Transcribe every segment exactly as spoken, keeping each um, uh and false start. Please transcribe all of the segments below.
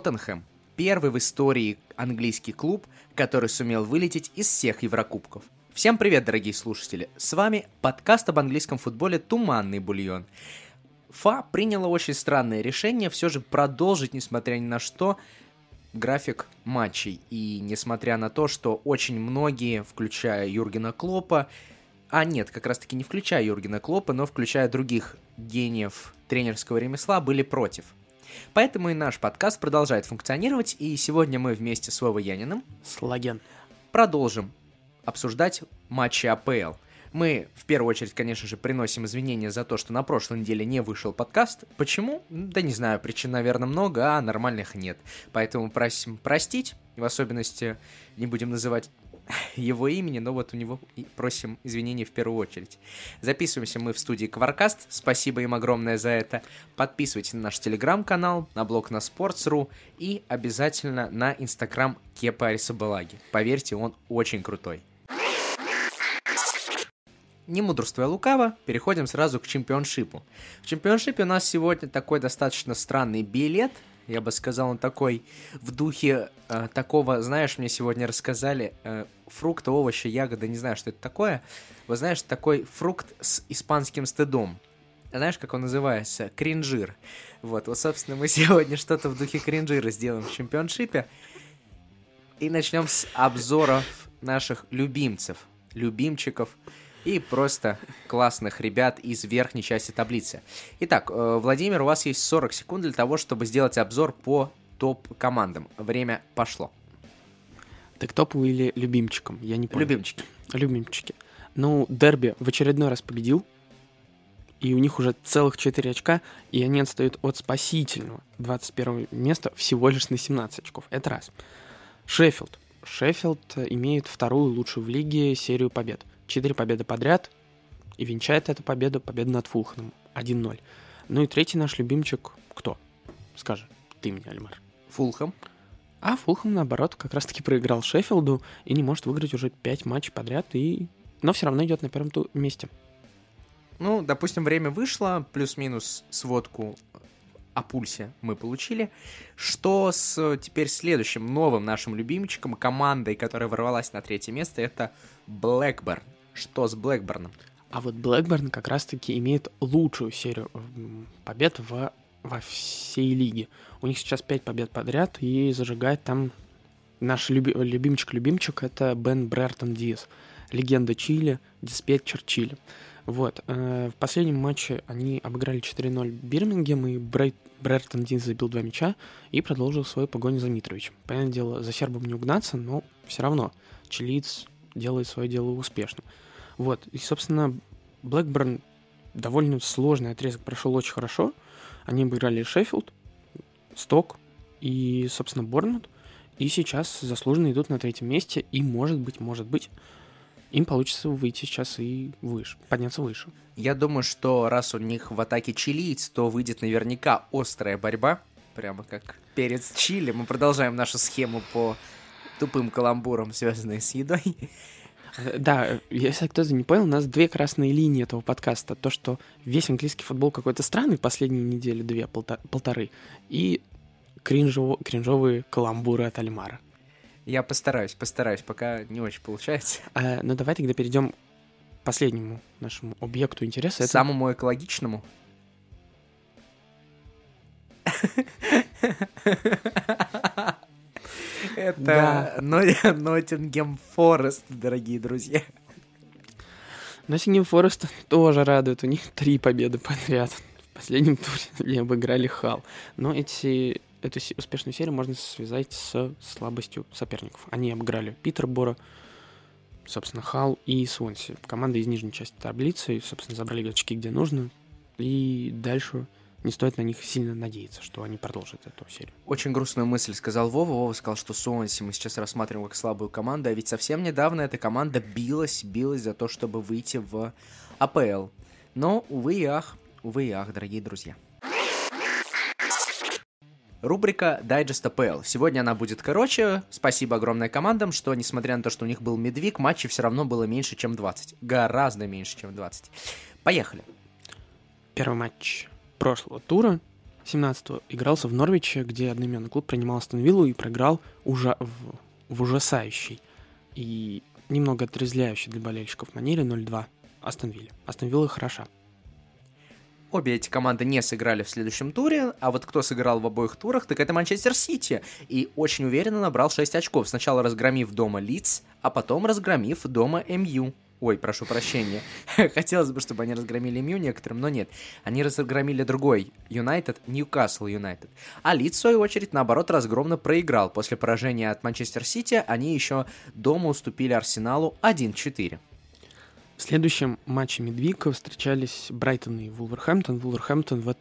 Тоттенхэм – первый в истории английский клуб, который сумел вылететь из всех Еврокубков. Всем привет, дорогие слушатели! С вами подкаст об английском футболе «Туманный бульон». ФА приняла очень странное решение все же продолжить, несмотря ни на что, график матчей. И несмотря на то, что очень многие, включая Юргена Клоппа, а нет, как раз-таки не включая Юргена Клоппа, но включая других гениев тренерского ремесла, были против. Поэтому и наш подкаст продолжает функционировать, и сегодня мы вместе с Вовой Яниным Слаген продолжим обсуждать матчи АПЛ. Мы, в первую очередь, конечно же, приносим извинения за то, что на прошлой неделе не вышел подкаст. Почему? Да не знаю, причин, наверное, много, а нормальных нет. Поэтому просим простить, в особенности не будем называть его имени, но вот у него просим извинения в первую очередь. Записываемся мы в студии Кваркаст, спасибо им огромное за это. Подписывайтесь на наш телеграм-канал, на блог на sports.ru и обязательно на инстаграм Кепы Арисабалаги. Поверьте, он очень крутой. Не мудрствуя лукаво, переходим сразу к чемпионшипу. В чемпионшипе у нас сегодня такой достаточно странный билет. Я бы сказал, он такой в духе э, такого, знаешь, мне сегодня рассказали, э, фрукты, овощи, ягоды, не знаю, что это такое. Вы знаешь, такой фрукт с испанским стыдом. Знаешь, как он называется? Кринжир. Вот, вот, собственно, мы сегодня что-то в духе кринжира сделаем в чемпионшипе. И начнем с обзоров наших любимцев, любимчиков и просто классных ребят из верхней части таблицы. Итак, Владимир, у вас есть сорок секунд для того, чтобы сделать обзор по топ-командам. Время пошло. Так топу или любимчиком? Я не понял. Любимчики. Любимчики. Ну, Дерби в очередной раз победил, и у них уже целых четыре очка, и они отстают от спасительного двадцать первого места всего лишь на семнадцать очков. Это раз. Шеффилд. Шеффилд имеет вторую лучшую в лиге серию побед. Четыре победы подряд, и венчает эту победу победа над Фулхэмом один ноль. Ну и третий наш любимчик кто? Скажи, ты мне, Альмар. Фулхэм. А Фулхэм, наоборот, как раз-таки проиграл Шеффилду и не может выиграть уже пять матчей подряд, и... но все равно идет на первом месте. Ну, допустим, время вышло, плюс-минус сводку о пульсе мы получили. Что с теперь следующим новым нашим любимчиком, командой, которая ворвалась на третье место, это Блэкберн. Что с Блэкберном? А вот Блэкберн как раз-таки имеет лучшую серию побед во, во всей лиге. У них сейчас пять побед подряд, и зажигает там наш люби, любимчик-любимчик, это Бен Брэартон Диц, легенда Чили, диспетчер Чили. Вот. В последнем матче они обыграли четыре ноль Бирмингем, и Брайтон Дин забил два мяча и продолжил свою погоню за Митровичем. Понятное дело, за сербом не угнаться, но все равно чилиец делает свое дело успешно. Вот. И, собственно, Блэкберн довольно сложный отрезок прошел очень хорошо. Они обыграли Шеффилд, Сток и, собственно, Борнмут. И сейчас заслуженно идут на третьем месте, и, может быть, может быть, им получится выйти сейчас и выше, подняться выше. Я думаю, что раз у них в атаке чилиец, то выйдет наверняка острая борьба, прямо как перед Чили. Мы продолжаем нашу схему по тупым каламбурам, связанные с едой. Да, если кто-то не понял, у нас две красные линии этого подкаста. То, что весь английский футбол какой-то странный последние недели, две, полта- полторы, и кринжов- кринжовые каламбуры от Альмара. Я постараюсь, постараюсь, пока не очень получается. А, ну давай тогда перейдем к последнему нашему объекту интереса. Это... Самому экологичному? Это Ноттингем Форест, дорогие друзья. Ноттингем Форест тоже радует. У них три победы подряд. В последнем туре обыграли Халл. Но эти... Эту успешную серию можно связать с слабостью соперников. Они обыграли Питерборо, собственно, Халл и Свонси. Команда из нижней части таблицы, собственно, забрали очки, где нужно. И дальше не стоит на них сильно надеяться, что они продолжат эту серию. Очень грустную мысль сказал Вова. Вова сказал, что Свонси мы сейчас рассматриваем как слабую команду. А ведь совсем недавно эта команда билась, билась за то, чтобы выйти в АПЛ. Но, увы и ах, увы и ах, дорогие друзья. Рубрика «Дайджест АПЛ». Сегодня она будет короче. Спасибо огромное командам, что, несмотря на то, что у них был медвиг, матчей все равно было меньше, чем двадцать. Гораздо меньше, чем двадцать. Поехали. Первый матч прошлого тура. семнадцатого игрался в Норвиче, где одноименный клуб принимал Астон Виллу и проиграл ужа... в ужасающей и немного отрезвляющей для болельщиков манере ноль-два Астон Вилле. Астон Вилла хороша. Обе эти команды не сыграли в следующем туре, а вот кто сыграл в обоих турах, так это Манчестер Сити. И очень уверенно набрал шесть очков, сначала разгромив дома Лидс, а потом разгромив дома МЮ. Ой, прошу прощения. Хотелось бы, чтобы они разгромили МЮ некоторым, но нет. Они разгромили другой Юнайтед, Ньюкасл Юнайтед. А Лидс, в свою очередь, наоборот, разгромно проиграл. После поражения от Манчестер Сити они еще дома уступили Арсеналу один-четыре. В следующем матче Медвика встречались Брайтон и Вулверхэмптон. Вулверхэмптон в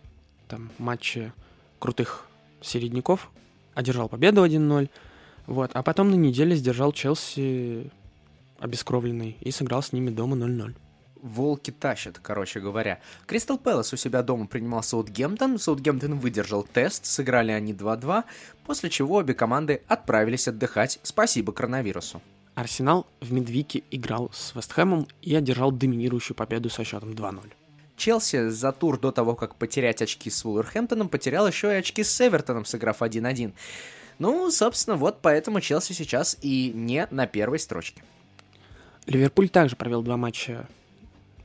этом матче крутых середняков одержал победу один-ноль. Вот. А потом на неделе сдержал Челси обескровленный и сыграл с ними дома ноль-ноль. Волки тащат, короче говоря. Кристал Пэлас у себя дома принимал Саутгемптон. Саутгемптон выдержал тест, сыграли они два-два, после чего обе команды отправились отдыхать. Спасибо коронавирусу. Арсенал в Медвике играл с Вестхэмом и одержал доминирующую победу со счетом два-ноль. Челси за тур до того, как потерять очки с Вулверхэмптоном, потерял еще и очки с Эвертоном, сыграв один-один. Ну, собственно, вот поэтому Челси сейчас и не на первой строчке. Ливерпуль также провел два матча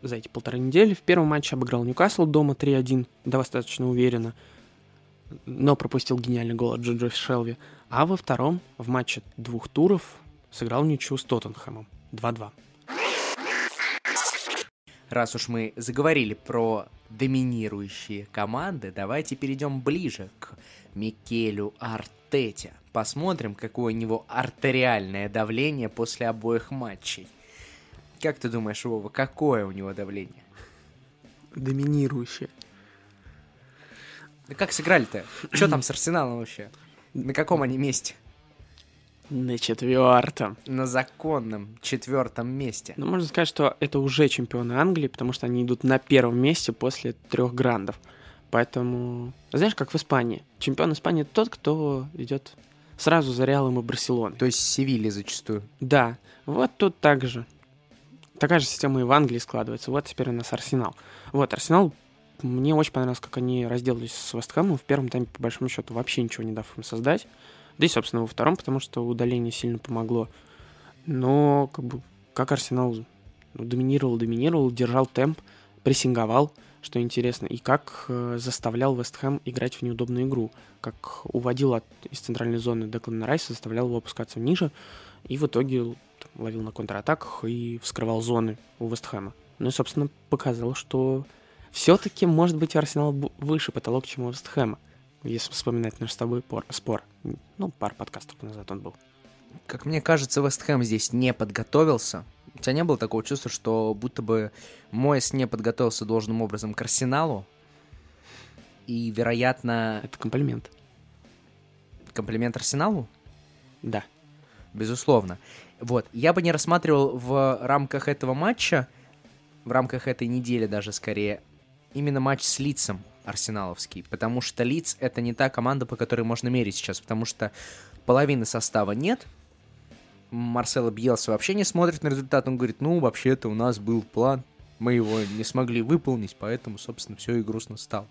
за эти полторы недели. В первом матче обыграл Ньюкасл дома три-один, достаточно уверенно, но пропустил гениальный гол от Джонджо Шелви. А во втором, в матче двух туров, сыграл ничью с Тоттенхэмом два-два. Раз уж мы заговорили про доминирующие команды, давайте перейдем ближе к Микелю Артете. Посмотрим, какое у него артериальное давление после обоих матчей. Как ты думаешь, Вова, какое у него давление? Доминирующее. Да как сыграли-то? Что там с Арсеналом вообще? На каком они месте? На четвертом. На законном четвертом месте. Ну, можно сказать, что это уже чемпионы Англии, потому что они идут на первом месте после трех грандов. Поэтому, знаешь, как в Испании. Чемпион Испании тот, кто идет сразу за Реалом и Барселоной. То есть Севилья зачастую. Да. Вот тут так же. Такая же система и в Англии складывается. Вот теперь у нас Арсенал. Вот, Арсенал, мне очень понравилось, как они разделались с Вестхэмом. В первом тайме, по большому счету, вообще ничего не дав им создать. Да и, собственно, во втором, потому что удаление сильно помогло. Но как бы как Арсенал ну, доминировал, доминировал, держал темп, прессинговал, что интересно, и как э, заставлял Вестхэм играть в неудобную игру, как уводил от, из центральной зоны Деклана Райса, заставлял его опускаться ниже, и в итоге там, ловил на контратаках и вскрывал зоны у Вестхэма. Ну и, собственно, показало, что все-таки, может быть, у Арсенала выше потолок, чем у Вестхэма. Если вспоминать наш с тобой пор, спор. Ну, пару подкастов назад он был. Как мне кажется, Вестхэм здесь не подготовился. У тебя не было такого чувства, что будто бы Мойс не подготовился должным образом к Арсеналу? И, вероятно... Это комплимент. Комплимент Арсеналу? Да. Безусловно. Вот. Я бы не рассматривал в рамках этого матча, в рамках этой недели даже скорее, именно матч с Лидсом. Арсеналовский, потому что Лидс это не та команда, по которой можно мерить сейчас, потому что половины состава нет. Марсело Бьелса вообще не смотрит на результат, он говорит, ну, вообще-то у нас был план, мы его не смогли выполнить, поэтому, собственно, все и грустно стало.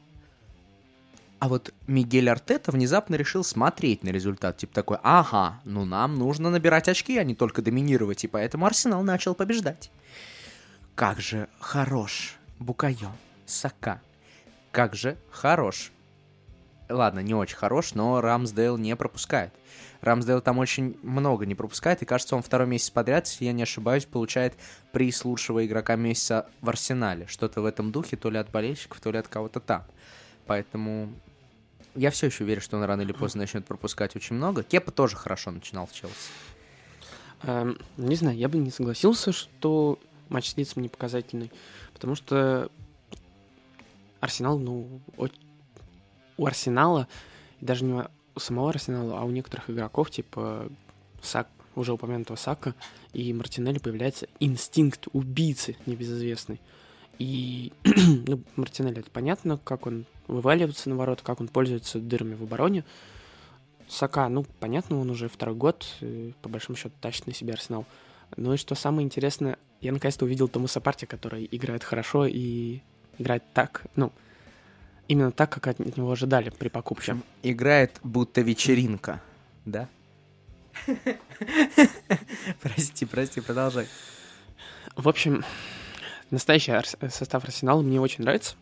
А вот Мигель Артета внезапно решил смотреть на результат, типа такой, ага, ну нам нужно набирать очки, а не только доминировать, и поэтому Арсенал начал побеждать. Как же хорош Букайо Сака. Как же хорош. Ладно, не очень хорош, но Рамсдейл не пропускает. Рамсдейл там очень много не пропускает, и кажется, он второй месяц подряд, если я не ошибаюсь, получает приз лучшего игрока месяца в Арсенале. Что-то в этом духе, то ли от болельщиков, то ли от кого-то там. Поэтому я все еще верю, что он рано или поздно начнет пропускать очень много. Кепа тоже хорошо начинал в Челси. Эм, не знаю, я бы не согласился, что матч с Лидсом не показательный, потому что Арсенал, ну, у Арсенала, даже не у самого Арсенала, а у некоторых игроков, типа Сак, уже упомянутого Сака и Мартинелли, появляется инстинкт убийцы небезызвестный. И ну, Мартинелли, это понятно, как он вываливается на ворота, как он пользуется дырами в обороне. Сака, ну, понятно, он уже второй год, по большому счету, тащит на себя Арсенал. Ну и что самое интересное, я наконец-то увидел Томаса Парти, который играет хорошо и играть так, ну, именно так, как от него ожидали при покупке. В общем, играет будто вечеринка, да? Прости, прости, продолжай. В общем, настоящий состав Арсенала мне очень нравится.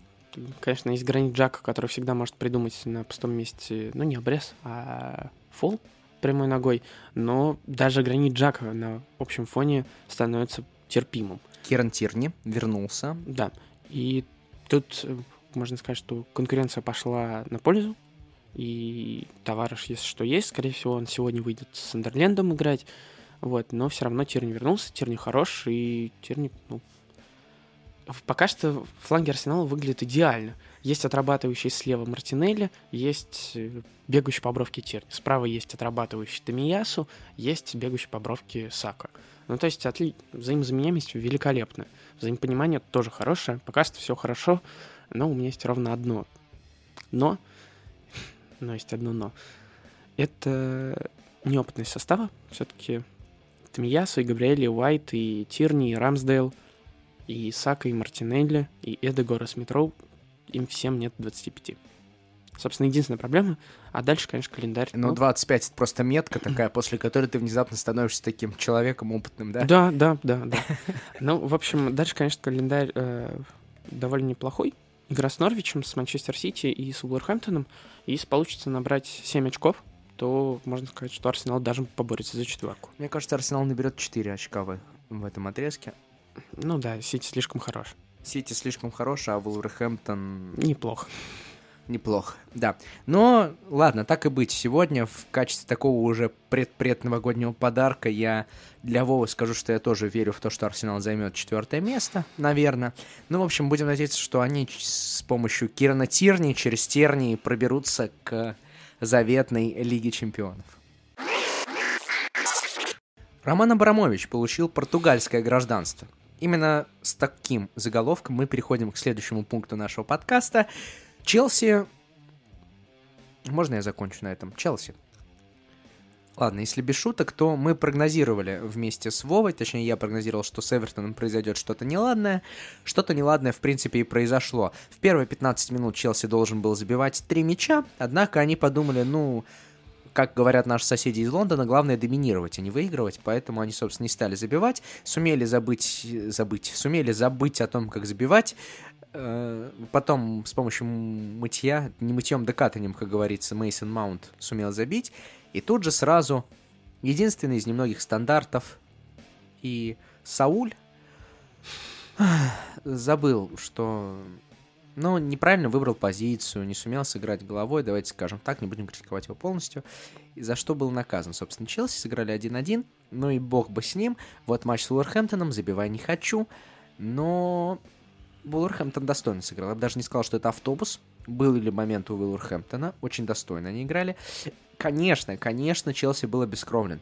Конечно, есть гранит Джака, который всегда может придумать на пустом месте, ну, не обрез, а фол прямой ногой. Но даже гранит Джака на общем фоне становится терпимым. Керан Тирни вернулся. Да, и тут можно сказать, что конкуренция пошла на пользу. И товарищ, если что есть, скорее всего, он сегодня выйдет с Сандерлендом играть. Вот, но все равно Тирни вернулся, Тирни хорош, и Тирни, ну... Пока что фланги Арсенала выглядят идеально. Есть отрабатывающий слева Мартинелли, есть бегающий по бровке Тирни. Справа есть отрабатывающий Томиясу, есть бегающий по бровке Сака. Ну, то есть отли... взаимозаменяемость великолепная. Взаимопонимание тоже хорошее. Пока что все хорошо, но у меня есть ровно одно. Но... Но есть одно но. Это неопытность состава. Все-таки Томиясу, и Габриэль, и Уайт, и Тирни, и Рамсдейл, и Сака, и Мартинелли, и Эдегора Смитроу, им всем нет двадцати пяти. Собственно, единственная проблема. А дальше, конечно, календарь. Но ну, двадцать пять — это просто метка такая, после которой ты внезапно становишься таким человеком опытным, да? Да, да, да, да. Ну, в общем, дальше, конечно, календарь э, довольно неплохой. Игра с Норвичем, с Манчестер Сити и с Вулверхэмптоном. И если получится набрать семь очков, то можно сказать, что Арсенал даже поборется за четверку. Мне кажется, Арсенал наберет четыре очка в, в этом отрезке. Ну да, Сити слишком хорош. Сити слишком хорош, а Вулверхэмптон... Неплохо. Неплохо, да. Но, ладно, так и быть. Сегодня в качестве такого уже предпредновогоднего подарка я для Вовы скажу, что я тоже верю в то, что Арсенал займет четвертое место, наверное. Ну, в общем, будем надеяться, что они с помощью Керана Тирни через Терни проберутся к заветной Лиге Чемпионов. Роман Абрамович получил португальское гражданство. Именно с таким заголовком мы переходим к следующему пункту нашего подкаста. Челси... Можно я закончу на этом? Челси. Ладно, если без шуток, то мы прогнозировали вместе с Вовой, точнее, я прогнозировал, что с Эвертоном произойдет что-то неладное. Что-то неладное, в принципе, и произошло. В первые пятнадцать минут Челси должен был забивать три мяча, однако они подумали, ну... Как говорят наши соседи из Лондона, главное доминировать, а не выигрывать, поэтому они, собственно, не стали забивать, сумели забыть, забыть, сумели забыть о том, как забивать, потом с помощью мытья, не мытьем, да катанием, как говорится, Мейсон Маунт сумел забить, и тут же сразу единственный из немногих стандартов и Сауль забыл, что... Но неправильно выбрал позицию, не сумел сыграть головой, давайте скажем так, не будем критиковать его полностью. И за что был наказан, собственно, Челси, сыграли один-один, ну и бог бы с ним. Вот матч с Вулверхэмптоном, забивай не хочу, но Вулверхэмптон достойно сыграл. Я бы даже не сказал, что это автобус, был ли момент у Вулверхэмптона, очень достойно они играли. Конечно, конечно, Челси был обескровлен.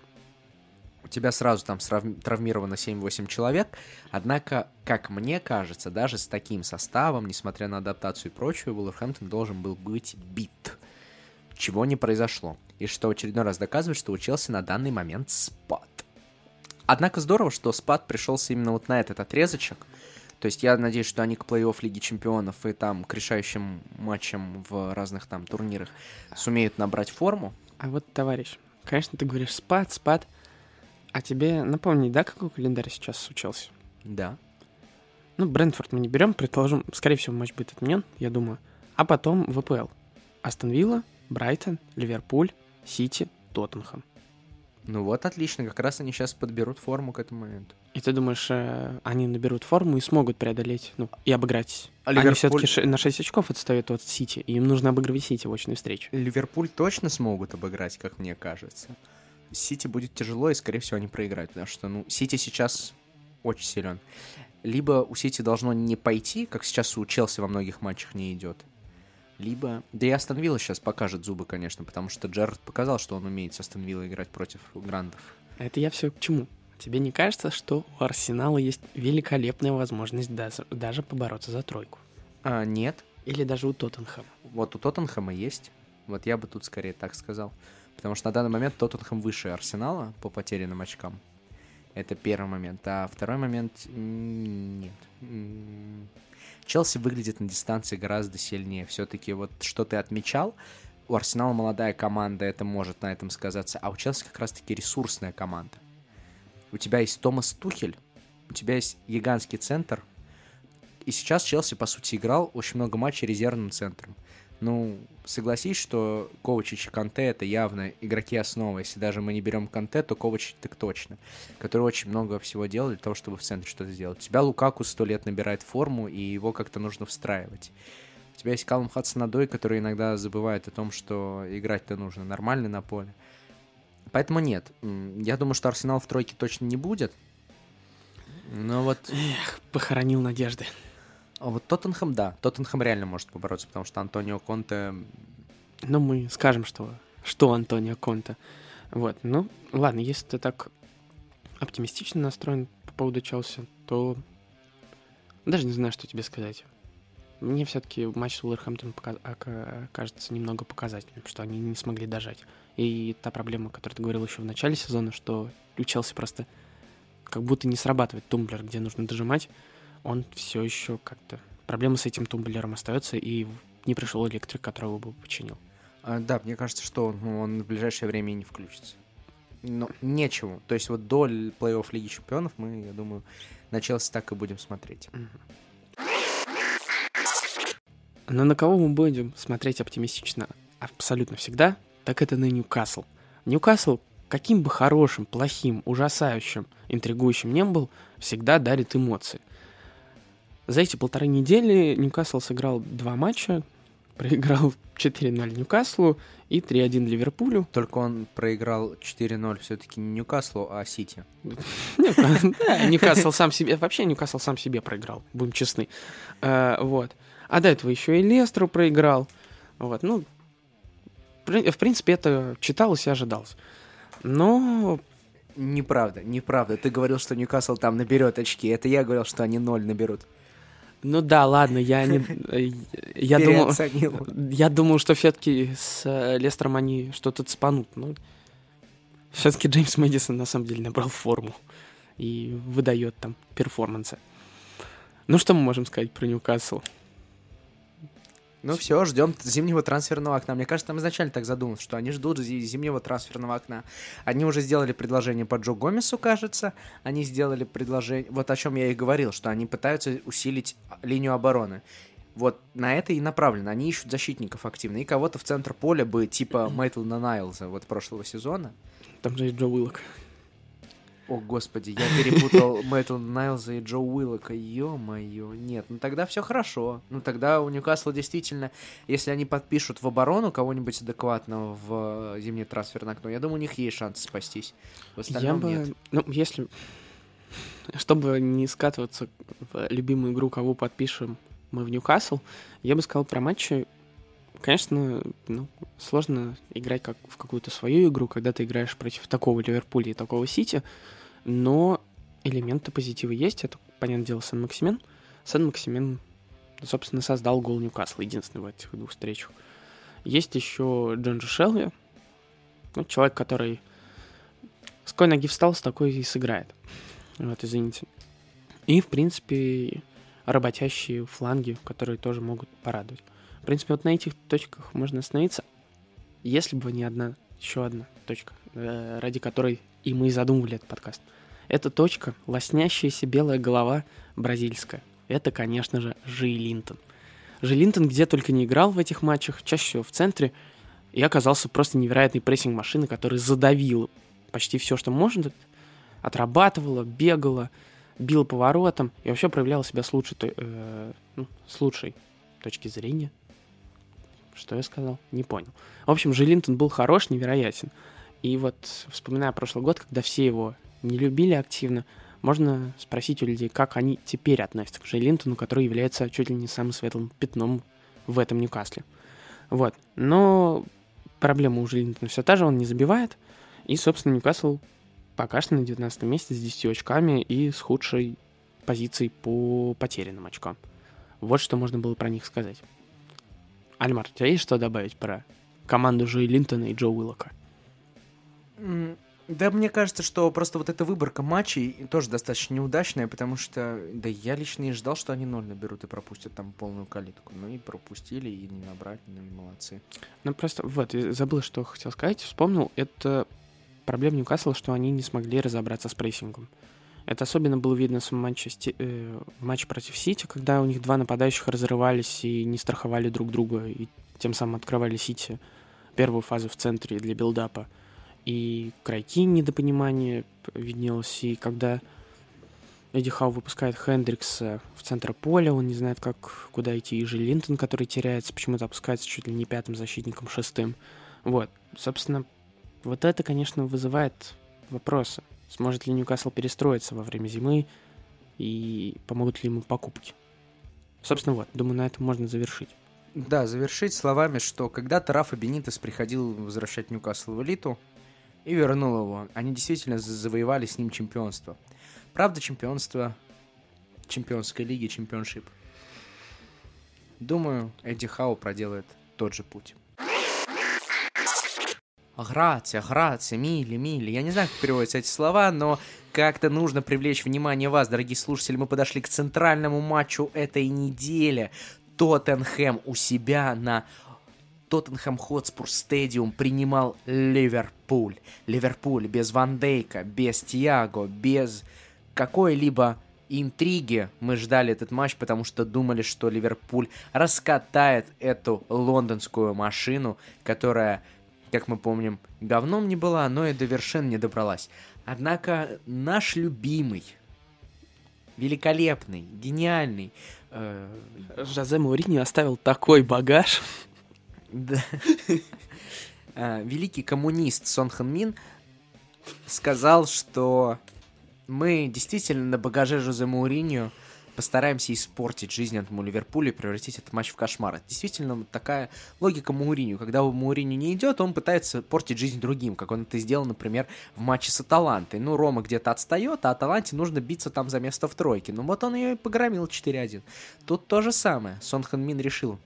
У тебя сразу там травмировано семь-восемь человек, однако, как мне кажется, даже с таким составом, несмотря на адаптацию и прочее, Вулверхэмптон должен был быть бит, чего не произошло, и что в очередной раз доказывает, что у Челси на данный момент спад. Однако здорово, что спад пришелся именно вот на этот отрезочек, то есть я надеюсь, что они к плей-офф Лиги Чемпионов и там к решающим матчам в разных там турнирах сумеют набрать форму. А вот, товарищ, конечно, ты говоришь спад, спад, а тебе напомни, да, какой календарь сейчас случился? Да. Ну, Брентфорд мы не берем, предположим, скорее всего, матч будет отменен, я думаю. А потом в АПЛ. Астон Вилла, Брайтон, Ливерпуль, Сити, Тоттенхэм. Ну вот, отлично, как раз они сейчас подберут форму к этому моменту. И ты думаешь, они наберут форму и смогут преодолеть, ну, и обыграть? А Ливерпуль... Они все-таки ш... на шесть очков отстают от Сити, и им нужно обыгрывать Сити в очной встрече. Ливерпуль точно смогут обыграть, как мне кажется. Сити будет тяжело, и, скорее всего, они проиграют, потому что, ну, Сити сейчас очень силен. Либо у Сити должно не пойти, как сейчас у Челси во многих матчах не идет, либо... Да и Астон Вилла сейчас покажет зубы, конечно, потому что Джерард показал, что он умеет с Астон Виллой играть против грандов. А это я все к чему? Тебе не кажется, что у Арсенала есть великолепная возможность даже побороться за тройку? А, нет. Или даже у Тоттенхэма? Вот у Тоттенхэма есть. Вот я бы тут скорее так сказал. Потому что на данный момент Тоттенхэм выше Арсенала по потерянным очкам. Это первый момент. А второй момент... Нет. Челси выглядит на дистанции гораздо сильнее. Все-таки вот что ты отмечал, у Арсенала молодая команда, это может на этом сказаться, а у Челси как раз-таки ресурсная команда. У тебя есть Томас Тухель, у тебя есть гигантский центр, и сейчас Челси, по сути, играл очень много матчей резервным центром. Ну, согласись, что Ковачич и Конте — это явно игроки основы. Если даже мы не берем Конте, то Ковачич так точно, который очень много всего делал для того, чтобы в центре что-то сделать. У тебя Лукаку сто лет набирает форму, и его как-то нужно встраивать. У тебя есть Калум Хадсон-Одой, который иногда забывает о том, что играть-то нужно нормально на поле. Поэтому нет, я думаю, что Арсенал в тройке точно не будет. Но вот... Эх, похоронил надежды. А вот Тоттенхэм, да, Тоттенхэм реально может побороться, потому что Антонио Конте... Ну, мы скажем, что, что Антонио Конте. Вот, ну, ладно, если ты так оптимистично настроен по поводу Челси, то даже не знаю, что тебе сказать. Мне все-таки матч с Вулверхэмптоном показ... кажется немного показательным, что они не смогли дожать. И та проблема, о которой ты говорил еще в начале сезона, что у Челси просто как будто не срабатывает тумблер, где нужно дожимать, он все еще как-то... Проблема с этим тумблером остается, и не пришел электрик, которого бы починил. А, да, мне кажется, что он, он в ближайшее время не включится. Но нечего. То есть вот до плей-офф Лиги Чемпионов мы, я думаю, на Челси так и будем смотреть. Но на кого мы будем смотреть оптимистично абсолютно всегда, так это на Ньюкасл. Ньюкасл, каким бы хорошим, плохим, ужасающим, интригующим ни был, всегда дарит эмоции. За эти полторы недели Ньюкасл сыграл два матча, проиграл четыре ноль Ньюкаслу и три один Ливерпулю. Только он проиграл четыре ноль все-таки не Ньюкаслу, а Сити. Ньюкасл сам себе... Вообще Ньюкасл сам себе проиграл, будем честны. Вот. А до этого еще и Лестеру проиграл. Вот, ну, в принципе, это читалось и ожидалось. Но... Неправда, неправда. Ты говорил, что Ньюкасл там наберет очки. Это я говорил, что они ноль наберут. Ну да, ладно, я не... Я думал, я думал, что все-таки с Лестером они что-то цепанут. Но все-таки Джеймс Мэдисон на самом деле набрал форму и выдает там перформансы. Ну что мы можем сказать про Ньюкасл? Ну все, ждем зимнего трансферного окна. Мне кажется, там изначально так задумалось, что они ждут зимнего трансферного окна. Они уже сделали предложение по Джо Гомесу, кажется. Они сделали предложение... Вот о чем я и говорил, что они пытаются усилить линию обороны. Вот на это и направлено. Они ищут защитников активно. И кого-то в центр поля бы, типа Мэйтлана Найлза вот прошлого сезона. Там же и Джо Уиллок. О, господи, я перепутал Мэйтлана Найлза и Джо Уиллока, ё-моё, нет, ну тогда все хорошо, ну тогда у Ньюкасла действительно, если они подпишут в оборону кого-нибудь адекватного в зимнее трансферное окно, я думаю, у них есть шанс спастись, в остальном я нет. Бы... Ну, если, чтобы не скатываться в любимую игру, кого подпишем мы в Ньюкасл, я бы сказал про матчи, конечно, ну, сложно играть как в какую-то свою игру, когда ты играешь против такого Ливерпуля и такого Сити, но элементы позитива есть. Это, понятное дело, Сан-Максимен. Сан-Максимен, собственно, создал гол Ньюкасла, единственный в этих двух встречах. Есть еще Джонджо Шелви, ну, человек, который с какой ноги встал, с такой и сыграет. Вот, извините. И, в принципе, работящие фланги, которые тоже могут порадовать. В принципе, вот на этих точках можно остановиться, если бы не одна, еще одна точка, э, ради которой и мы задумывали этот подкаст. Эта точка, лоснящаяся белая голова бразильская, это, конечно же, Жоэлинтон. Жоэлинтон где только не играл в этих матчах, чаще всего в центре, и оказался просто невероятной прессинг-машиной, которая задавила почти все, что можно, отрабатывала, бегала, била поворотом и вообще проявляла себя с лучшей, э, ну, с лучшей точки зрения. Что я сказал? Не понял. В общем, Жоэлинтон был хорош, невероятен. И вот, вспоминая прошлый год, когда все его не любили активно, можно спросить у людей, как они теперь относятся к Жоэлинтону, который является чуть ли не самым светлым пятном в этом Ньюкасле. Вот. Но проблема у Жоэлинтона все та же, он не забивает. И, собственно, Ньюкасл пока что на девятнадцатом месте с десятью очками и с худшей позицией по потерянным очкам. Вот что можно было про них сказать. Альмар, у тебя есть что добавить про команду Жоэлинтона и Джо Уиллока? Да, мне кажется, что просто вот эта выборка матчей тоже достаточно неудачная, потому что, да, я лично и ждал, что они ноль наберут и пропустят там полную калитку. Ну и пропустили, и не набрали, ну и молодцы. Ну просто, вот, я забыл, что хотел сказать, вспомнил, это проблема Ньюкасла, что они не смогли разобраться с прессингом. Это особенно было видно в матче, э, в матче против Сити, когда у них два нападающих разрывались и не страховали друг друга, и тем самым открывали Сити первую фазу в центре для билдапа. И крайки недопонимания виднелось, и когда Эдди Хау выпускает Хендрикса в центр поля, он не знает, как, куда идти, и Жоэлинтон, который теряется, почему-то опускается чуть ли не пятым защитником, шестым. Вот, собственно, вот это, конечно, вызывает вопросы. Сможет ли Ньюкасл перестроиться во время зимы, и помогут ли ему покупки? Собственно, вот, думаю, на этом можно завершить. Да, завершить словами, что когда-то Рафа Бенитес приходил возвращать Ньюкасл в элиту и вернул его. Они действительно завоевали с ним чемпионство. Правда, чемпионство чемпионской лиги, чемпионшип. Думаю, Эдди Хау проделает тот же путь. Грация, грация, мили, мили. Я не знаю, как переводятся эти слова, но как-то нужно привлечь внимание вас, дорогие слушатели. Мы подошли к центральному матчу этой недели. Тоттенхэм у себя на Тоттенхэм Хотспур Стадиум принимал Ливерпуль. Ливерпуль без Ван Дейка, без Тиаго, без какой-либо интриги мы ждали этот матч, потому что думали, что Ливерпуль раскатает эту лондонскую машину, которая, как мы помним, говном не была, но и до вершин не добралась. Однако наш любимый, великолепный, гениальный э... Жозе Мурини оставил такой багаж. Да. Великий коммунист Сон Хэн Мин сказал, что мы действительно на багаже Жозе Муриньо постараемся испортить жизнь этому Ливерпулю и превратить этот матч в кошмар. Это действительно такая логика Муриньо. Когда Муриньо не идет, он пытается портить жизнь другим, как он это сделал, например, в матче с Аталантой. Ну, Рома где-то отстает, а Аталанте нужно биться там за место в тройке. Ну, вот он ее и погромил четыре один. Тут то же самое. Сон Хэн Мин решил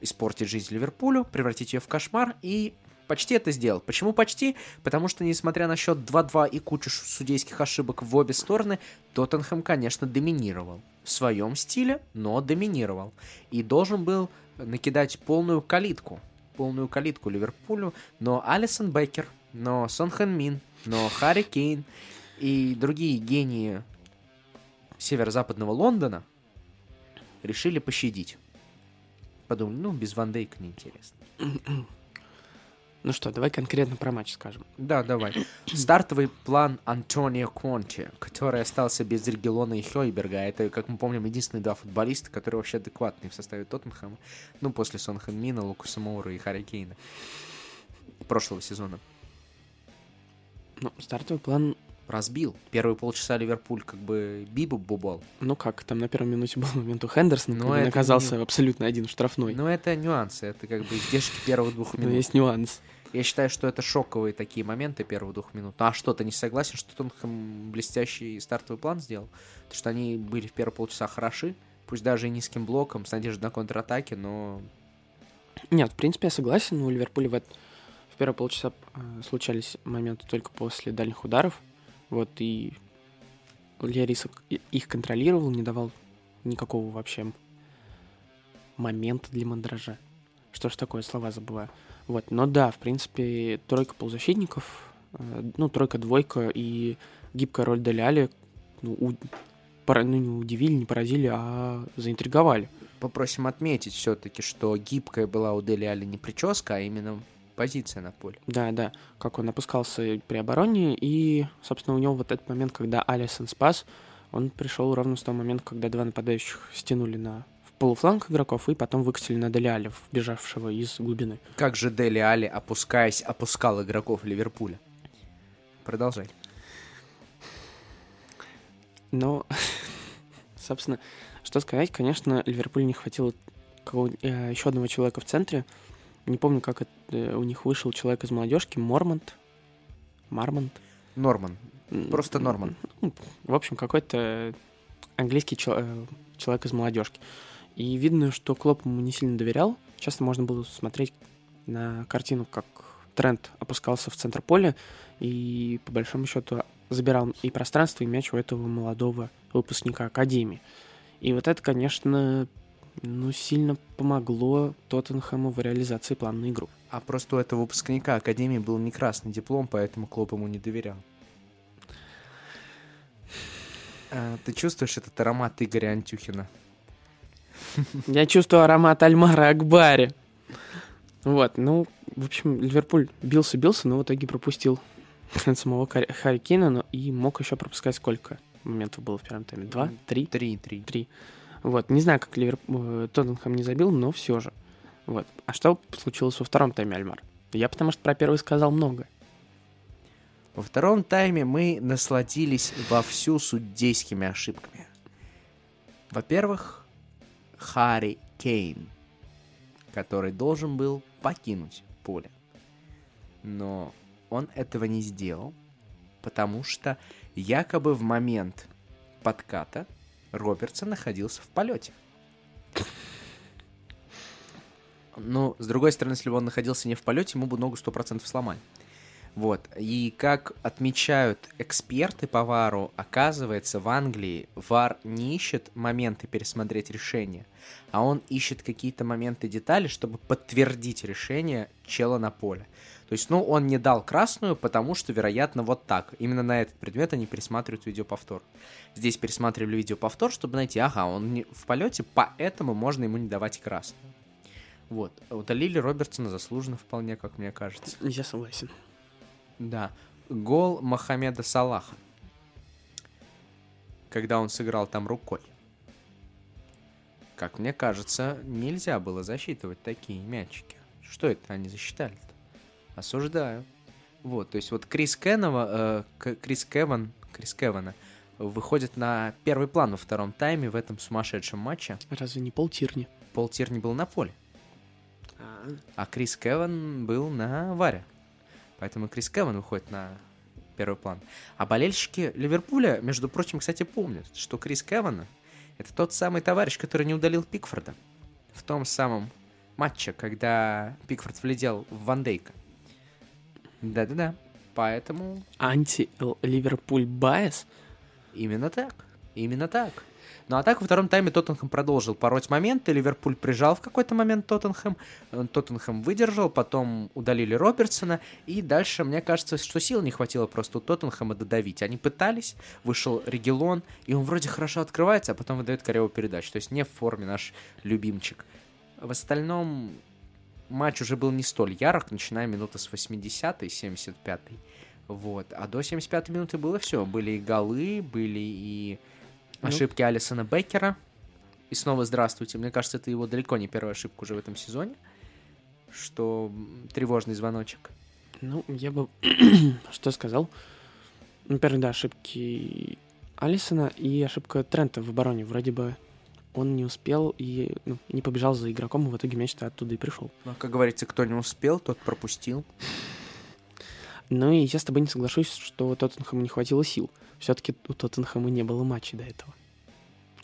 испортить жизнь Ливерпулю, превратить ее в кошмар и почти это сделал. Почему почти? Потому что, несмотря на счет два-два и кучу судейских ошибок в обе стороны, Тоттенхэм, конечно, доминировал. В своем стиле, но доминировал. И должен был накидать полную калитку. Полную калитку Ливерпулю. Но Алисон Беккер, но Сон Хэн Мин, но Харри Кейн и другие гении северо-западного Лондона решили пощадить. Подумали, ну, без Ван Дейка неинтересно. Ну что, давай конкретно про матч скажем. Да, давай. Стартовый план Антонио Конте, который остался без Ригелона и Хёйберга. Это, как мы помним, единственные два футболиста, которые вообще адекватные в составе Тоттенхэма. Ну, после Сон Хэн Мина, Лукаса Моура и Харри Кейна прошлого сезона. Ну, стартовый план разбил. Первые полчаса Ливерпуль как бы бибу-бубал. Ну как, там на первой минуте был момент у Хендерсона, но он оказался не... абсолютно один в штрафной. Ну это нюансы, это как бы издержки первых двух минут. Ну есть нюанс. Я считаю, что это шоковые такие моменты первых двух минут. А что, ты не согласен, что Тоттенхэм блестящий стартовый план сделал? Потому что они были в первые полчаса хороши, пусть даже и низким блоком, с надеждой на контратаки, но... Нет, в принципе я согласен, но у Ливерпуля в, это... в первые полчаса случались моменты только после дальних ударов. Вот, и Лерис их контролировал, не давал никакого вообще момента для мандража. Что ж такое, слова забываю. Вот, но да, в принципе, тройка полузащитников, ну, тройка-двойка и гибкая роль Дели Али, ну, у... Пора... ну, не удивили, не поразили, а заинтриговали. Попросим отметить все-таки, что гибкая была у Дели Али не прическа, а именно... позиция на поле. Да, да, как он опускался при обороне, и, собственно, у него вот этот момент, когда Алисон спас, он пришел ровно с того момента, когда два нападающих стянули на в полуфланг игроков и потом выкатили на Дели Алли, вбежавшего из глубины. Как же Дели Алли, опускаясь, опускал игроков Ливерпуля. Продолжай. Ну, собственно, что сказать, конечно, Ливерпулю не хватило еще одного человека в центре. Не помню, как это, у них вышел человек из молодежки, Мормонт. Мармонт. Норман. Просто Норман. В общем, какой-то английский чел- человек из молодежки. И видно, что Клопп ему не сильно доверял. Часто можно было смотреть на картину, как Трент опускался в центр поля и, по большому счету, забирал и пространство, и мяч у этого молодого выпускника Академии. И вот это, конечно, ну, сильно помогло Тоттенхэму в реализации плана на игру. А просто у этого выпускника Академии был не красный диплом, поэтому Клопп ему не доверял. А, ты чувствуешь этот аромат Игоря Антюхина? Я чувствую аромат Альмара Акбари. Вот, ну, в общем, Ливерпуль бился-бился, но в итоге пропустил самого Харри Кейна и мог еще пропускать сколько моментов было в первом тайме? Два? Три? Три, три. Три. Вот, не знаю, как Ливер... Тоттенхэм не забил, но все же. Вот. А что случилось во втором тайме, Альмар? Я потому что про первый сказал много. Во втором тайме мы насладились вовсю судейскими ошибками. Во-первых, Харри Кейн, который должен был покинуть поле. Но он этого не сделал, потому что якобы в момент подката Робертсон находился в полете. Но, с другой стороны, если бы он находился не в полете, ему бы ногу сто процентов сломали. Вот. И как отмечают эксперты по вару, оказывается, в Англии вар не ищет моменты пересмотреть решение, а он ищет какие-то моменты, детали, чтобы подтвердить решение чела на поле. То есть, ну, он не дал красную, потому что, вероятно, вот так. Именно на этот предмет они пересматривают видеоповтор. Здесь пересматривали видеоповтор, чтобы найти, ага, он в полете, поэтому можно ему не давать красную. Вот. Удалили Робертсона заслуженно вполне, как мне кажется. Я согласен. Да, гол Мохаммеда Салаха, когда он сыграл там рукой. Как мне кажется, нельзя было засчитывать такие мячики. Что это они засчитали-то? Осуждаю. Вот, то есть вот Крис Кенова, э, Крис Кеван, Крис Кевана выходит на первый план во втором тайме в этом сумасшедшем матче. Разве не Пол Тирни? Пол Тирни был на поле, а Крис Кеван был на варе. Поэтому Крис Кеван выходит на первый план. А болельщики Ливерпуля, между прочим, кстати, помнят, что Крис Кеван — это тот самый товарищ, который не удалил Пикфорда в том самом матче, когда Пикфорд влетел в Ван Дейка. Да-да-да. Поэтому... Анти-Ливерпуль байс? Именно так. Именно так. Ну а так во втором тайме Тоттенхэм продолжил пороть моменты, Ливерпуль прижал в какой-то момент Тоттенхэм, Тоттенхэм выдержал, потом удалили Робертсона, и дальше, мне кажется, что сил не хватило просто у Тоттенхэма додавить. Они пытались, вышел Регелон, и он вроде хорошо открывается, а потом выдает корявую передачу, то есть не в форме наш любимчик. В остальном матч уже был не столь ярок, начиная минуты с восьмидесятой, семьдесят пятой, вот, а до семьдесят пятой минуты было все, были и голы, были и... ошибки Алисона Беккера. И снова здравствуйте. Мне кажется, это его далеко не первая ошибка уже в этом сезоне. Что тревожный звоночек. Ну, я бы... что сказал? Во-первых, да, ошибки Алисона и ошибка Трента в обороне. Вроде бы он не успел и ну, не побежал за игроком, и в итоге мяч-то оттуда и пришел. Ну, как говорится, кто не успел, тот пропустил. Ну и я с тобой не соглашусь, что Тоттенхэму не хватило сил. Все-таки у Тоттенхэма не было матчей до этого.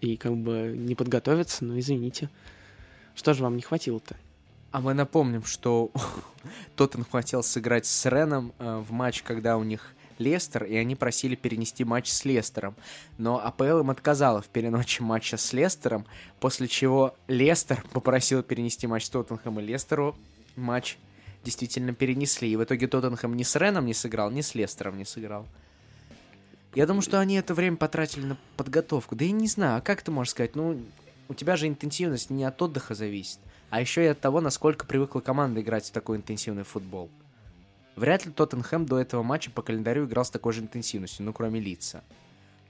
И как бы не подготовиться, ну извините. Что же вам не хватило-то? А мы напомним, что Тоттенхэм хотел сыграть с Реном э, в матч, когда у них Лестер, и они просили перенести матч с Лестером. Но АПЛ им отказала в переночи матча с Лестером, после чего Лестер попросил перенести матч с Тоттенхэмом, и Лестеру матч действительно перенесли. И в итоге Тоттенхэм ни с Реном не сыграл, ни с Лестером не сыграл. Я думаю, что они это время потратили на подготовку. Да я не знаю, а как ты можешь сказать? Ну, у тебя же интенсивность не от отдыха зависит, а еще и от того, насколько привыкла команда играть в такой интенсивный футбол. Вряд ли Тоттенхэм до этого матча по календарю играл с такой же интенсивностью, ну, кроме Лидса.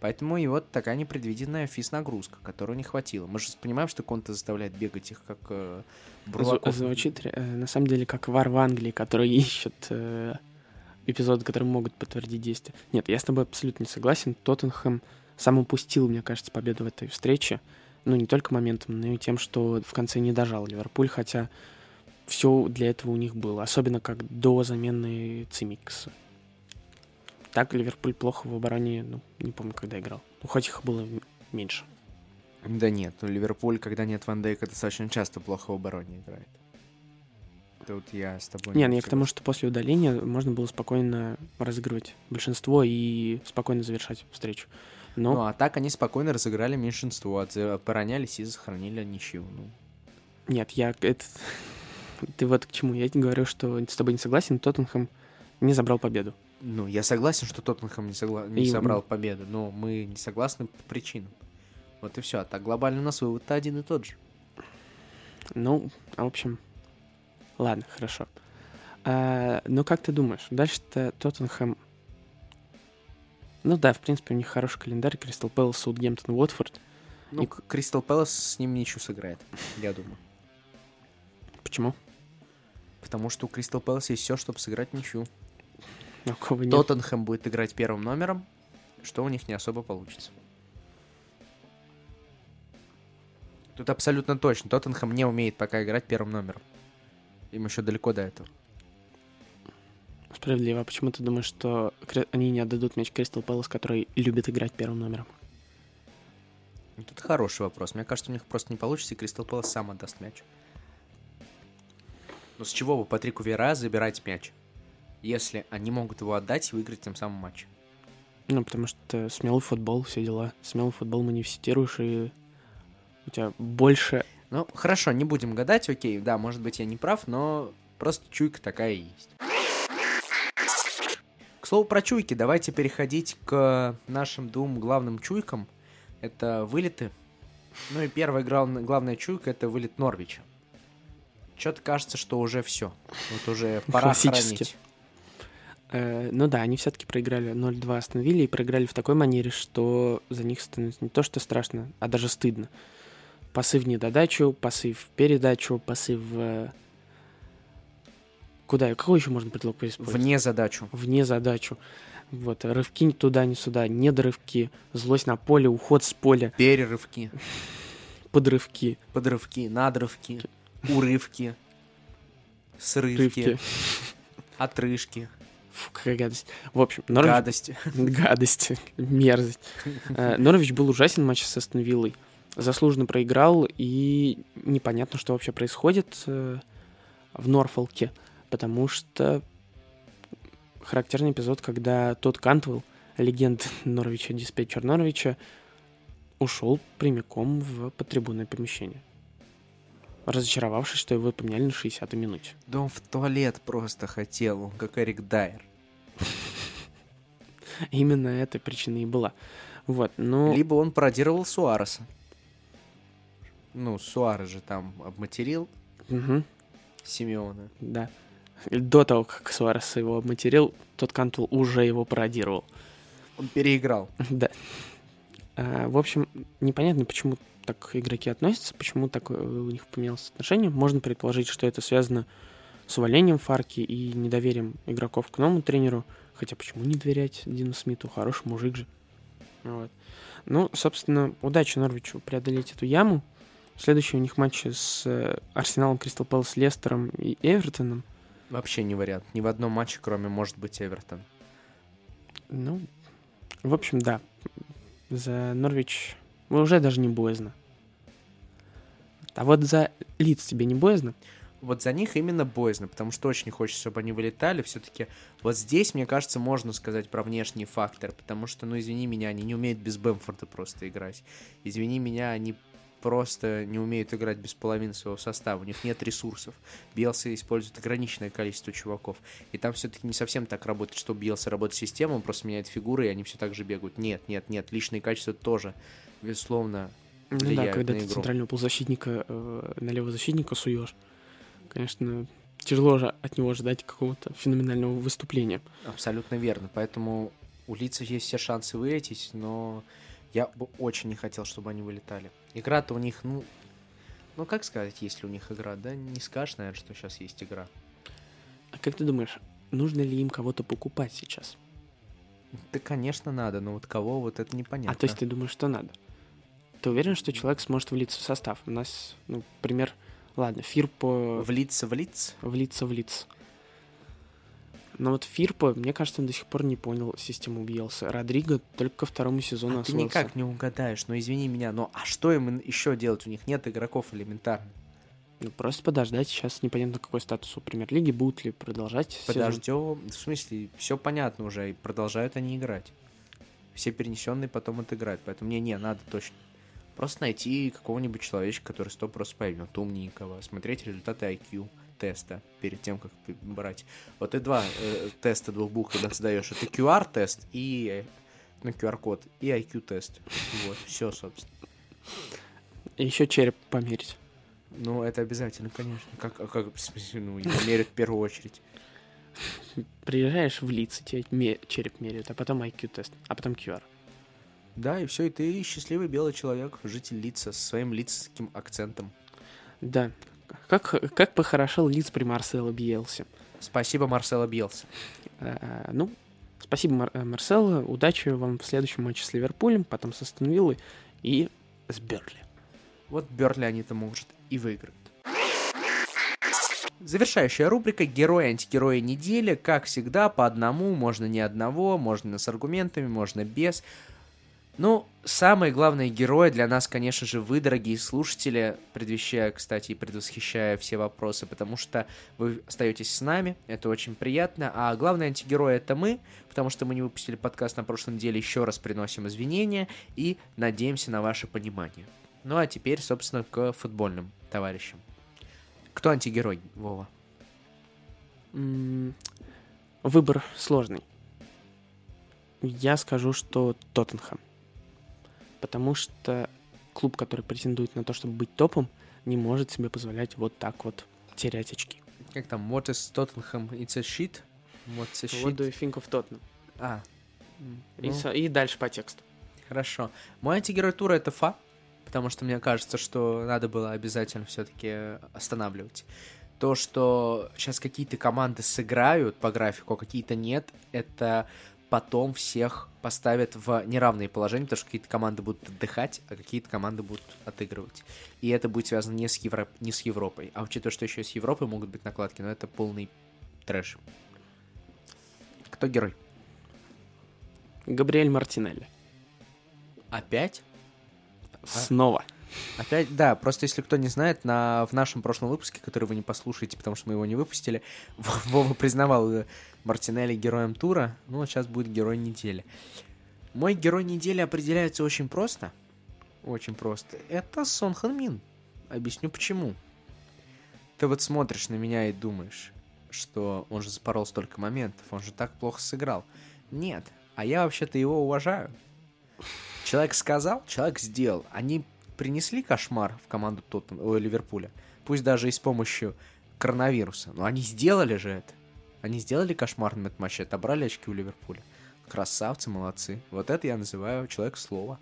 Поэтому и вот такая непредвиденная физ-нагрузка, которую не хватило. Мы же понимаем, что Конте заставляет бегать их как э, бурлаков. Звучит, э, на самом деле, как вар в Англии, который ищет э, эпизоды, которые могут подтвердить действия. Нет, я с тобой абсолютно не согласен. Тоттенхэм сам упустил, мне кажется, победу в этой встрече. Ну, не только моментом, но и тем, что в конце не дожал Ливерпуль, хотя все для этого у них было. Особенно как до замены Цимикса. Так Ливерпуль плохо в обороне, ну, не помню, когда играл. Ну, хоть их было меньше. Да нет, ну, Ливерпуль, когда нет Ван Дейка, достаточно часто плохо в обороне играет. Тут я с тобой не Не, я к тому, что после удаления можно было спокойно разыгрывать большинство и спокойно завершать встречу. Но... Ну, а так они спокойно разыграли меньшинство, поронялись и сохранили ничью. Ну. Нет, я... Это... Ты вот к чему. Я говорю, что с тобой не согласен, Тоттенхэм не забрал победу. Ну, я согласен, что Тоттенхэм не, согла... не и... собрал победу, но мы не согласны по причинам. Вот и все. А так глобально у нас вывод-то один и тот же. Ну, в общем... Ладно, хорошо. А, ну, как ты думаешь, дальше-то Тоттенхэм... Ну да, в принципе, у них хороший календарь. Кристал Пэлас, Саутгемптон, Уотфорд. Ну, и... Кристал Пэлас с ним ничью сыграет, я думаю. Почему? Потому что у Кристал Пэлас есть все, чтобы сыграть ничью. Тоттенхэм будет играть первым номером, что у них не особо получится. Тут абсолютно точно. Тоттенхэм не умеет пока играть первым номером. Им еще далеко до этого. Справедливо. А почему ты думаешь, что они не отдадут мяч Кристал Пэлас, который любит играть первым номером? Это хороший вопрос. Мне кажется, у них просто не получится, и Кристал Пэлас сам отдаст мяч. Но с чего бы Патрику Вера забирать мяч, если они могут его отдать и выиграть тем самым матч? Ну, потому что смелый футбол, все дела. Смелый футбол манифестируешь, и у тебя больше... Ну, хорошо, не будем гадать, окей, да, может быть, я не прав, но просто чуйка такая и есть. К слову про чуйки, давайте переходить к нашим двум главным чуйкам. Это вылеты. Ну и первая глав... главная чуйка — это вылет Норвича. Чё-то кажется, что уже все, вот уже пора хранить. Э, ну да, они все-таки проиграли ноль-два Астон Вилле и проиграли в такой манере, что за них становится не то что страшно, а даже стыдно. Пасы в недодачу, пасы в передачу, пасы в... Куда? Какой еще можно предлог использовать? Вне задачу. Вне задачу. Вот, рывки не туда, не сюда, недорывки, злость на поле, уход с поля. Перерывки. Подрывки. Подрывки, надрывки, урывки, срывки, отрыжки. Фу, какая гадость. В общем, Норвич... Гадость. Гадость, мерзость. Норвич был ужасен в матче с Астон Виллой. Заслуженно проиграл, и непонятно, что вообще происходит в Норфолке, потому что характерный эпизод, когда Тодд Кантвелл, легенда Норвича, диспетчер Норвича, ушел прямиком в подтрибунное помещение, разочаровавшись, что его поменяли на шестидесятой минуте. Да он в туалет просто хотел, он как Эрик Дайер. Именно этой причиной и была. Вот, ну... Либо он пародировал Суареса. Ну, Суарес же там обматерил. Угу. Симеона. Да. До того, как Суарес его обматерил, Тодд Кантвелл уже его пародировал. Он переиграл. Да. А, в общем, непонятно, почему так игроки относятся, почему так у них поменялось отношение. Можно предположить, что это связано с увольнением Фарки и недоверием игроков к новому тренеру. Хотя почему не доверять Дину Смиту? Хороший мужик же. Вот. Ну, собственно, удачи Норвичу преодолеть эту яму. Следующие у них матчи с э, Арсеналом, Кристал Пэлас, Лестером и Эвертоном. Вообще не вариант. Ни в одном матче, кроме, может быть, Эвертон. Ну, в общем, да. За Норвич уже даже не боязно. А вот за Лидс тебе не боязно? Вот за них именно боязно, потому что очень хочется, чтобы они вылетали. Все-таки вот здесь, мне кажется, можно сказать про внешний фактор, потому что, ну, извини меня, они не умеют без Бэмфорда просто играть. Извини меня, они... просто не умеют играть без половины своего состава, у них нет ресурсов. Биелса использует ограниченное количество чуваков. И там все-таки не совсем так работает, что Биелса работает с системой, он просто меняет фигуры, и они все так же бегают. Нет, нет, нет, личные качества тоже, безусловно, влияют на игру. Ну да, когда ты игру. Центрального полузащитника э, на левого защитника суешь, конечно, тяжело же от него ожидать какого-то феноменального выступления. Абсолютно верно, поэтому у Лидса есть все шансы вылететь, но... Я бы очень не хотел, чтобы они вылетали. Игра-то у них, ну... Ну, как сказать, если у них игра? Да не скажешь, наверное, что сейчас есть игра. А как ты думаешь, нужно ли им кого-то покупать сейчас? Да, конечно, надо, но вот кого, вот это непонятно. А то есть ты думаешь, что надо? Ты уверен, что человек сможет влиться в состав? У нас, ну, пример... Ладно, Фирпо... Влиться в Лидс? Влиться в Лидс. Но вот Фирпо, мне кажется, он до сих пор не понял систему Бьелса. Родриго только ко второму сезону а освоился. Ты никак не угадаешь, но извини меня, но а что им еще делать? У них нет игроков элементарно. Ну, просто подождать. Сейчас непонятно, какой статус у Премьер-лиги. Будут ли продолжать Подождем. сезон? В смысле, все понятно уже. И продолжают они играть. Все перенесенные потом отыграют. Поэтому мне не надо точно. Просто найти какого-нибудь человечка, который сто просто поймет, умненького. Смотреть результаты ай кью теста перед тем, как брать. Вот и два э, теста двух букв, когда сдаешь. Это ку ар-тест и... Ну, ку ар-код и ай кью-тест. Вот, все, собственно. И еще череп померить. Ну, это обязательно, конечно. Как, как в смысле, ну, его мерят в первую очередь. Приезжаешь в Лидс, тебе череп меряют, а потом ай кью-тест, а потом ку ар. Да, и все, и ты счастливый белый человек, житель Лидса, со своим лидсским акцентом. Да. Как, как похорошел Лидс при Марсело Бьелсе. Спасибо, Марсело Бьелсе. А, ну... Спасибо, Мар- Марсело. Удачи вам в следующем матче с Ливерпулем, потом с Астон Виллой и с Бернли. Вот Бернли они-то, может, и выиграют. Завершающая рубрика «Герои, антигерои недели». Как всегда, по одному, можно не одного, можно с аргументами, можно без. Ну, самые главные герои для нас, конечно же, вы, дорогие слушатели, предвещая, кстати, и предвосхищая все вопросы, потому что вы остаетесь с нами, это очень приятно, а главный антигерой — это мы, потому что мы не выпустили подкаст на прошлой неделе, еще раз приносим извинения и надеемся на ваше понимание. Ну, а теперь, собственно, к футбольным товарищам. Кто антигерой, Вова? Выбор сложный. Я скажу, что Тоттенхэм. Потому что клуб, который претендует на то, чтобы быть топом, не может себе позволять вот так вот терять очки. Как там? What is Tottenham? It's a shit? What's a shit? What do you think of Tottenham? А. И, ну... со... и дальше по тексту. Хорошо. Мой антигерой тура — это Фа, потому что мне кажется, что надо было обязательно все-таки останавливать. То, что сейчас какие-то команды сыграют по графику, а какие-то нет, это... потом всех поставят в неравные положения, потому что какие-то команды будут отдыхать, а какие-то команды будут отыгрывать. И это будет связано не с, Евро... не с Европой. А учитывая, что еще с Европой могут быть накладки, но это полный трэш. Кто герой? Габриэль Мартинелли. Опять? Снова. Опять, да, просто если кто не знает, на, в нашем прошлом выпуске, который вы не послушаете, потому что мы его не выпустили, Вова признавал Мартинелли героем тура, ну, а сейчас будет герой недели. Мой герой недели определяется очень просто, очень просто. Это Сон Ханмин. Объясню почему. Ты вот смотришь на меня и думаешь, что он же запорол столько моментов, он же так плохо сыграл. Нет, а я вообще-то его уважаю. Человек сказал, человек сделал. Они... принесли кошмар в команду Тоттен... Ой, Ливерпуля, пусть даже и с помощью коронавируса, но они сделали же это. Они сделали кошмарный этот матч, отобрали очки у Ливерпуля. Красавцы, молодцы. Вот это я называю человек слова.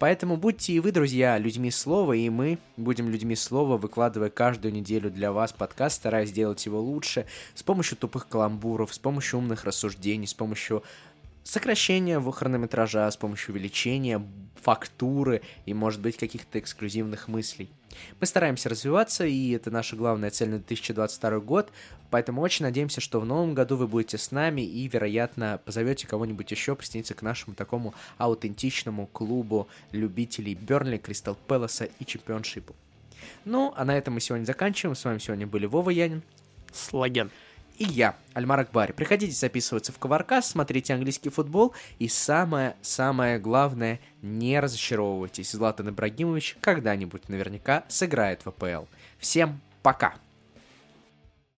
Поэтому будьте и вы, друзья, людьми слова, и мы будем людьми слова, выкладывая каждую неделю для вас подкаст, стараясь делать его лучше, с помощью тупых каламбуров, с помощью умных рассуждений, с помощью... сокращение хронометража, с помощью увеличения фактуры и, может быть, каких-то эксклюзивных мыслей. Мы стараемся развиваться, и это наша главная цель на две тысячи двадцать второй год, поэтому очень надеемся, что в новом году вы будете с нами и, вероятно, позовете кого-нибудь еще присоединиться к нашему такому аутентичному клубу любителей Бернли, Кристал Пэласа и Чемпионшипа. Ну, а на этом мы сегодня заканчиваем. С вами сегодня были Вова Янин Слаген. И я, Альмар Акбари. Приходите записываться в Коваркаст, смотрите английский футбол. И самое-самое главное, не разочаровывайтесь. Златан Ибрагимович когда-нибудь наверняка сыграет в а пэ эл. Всем пока!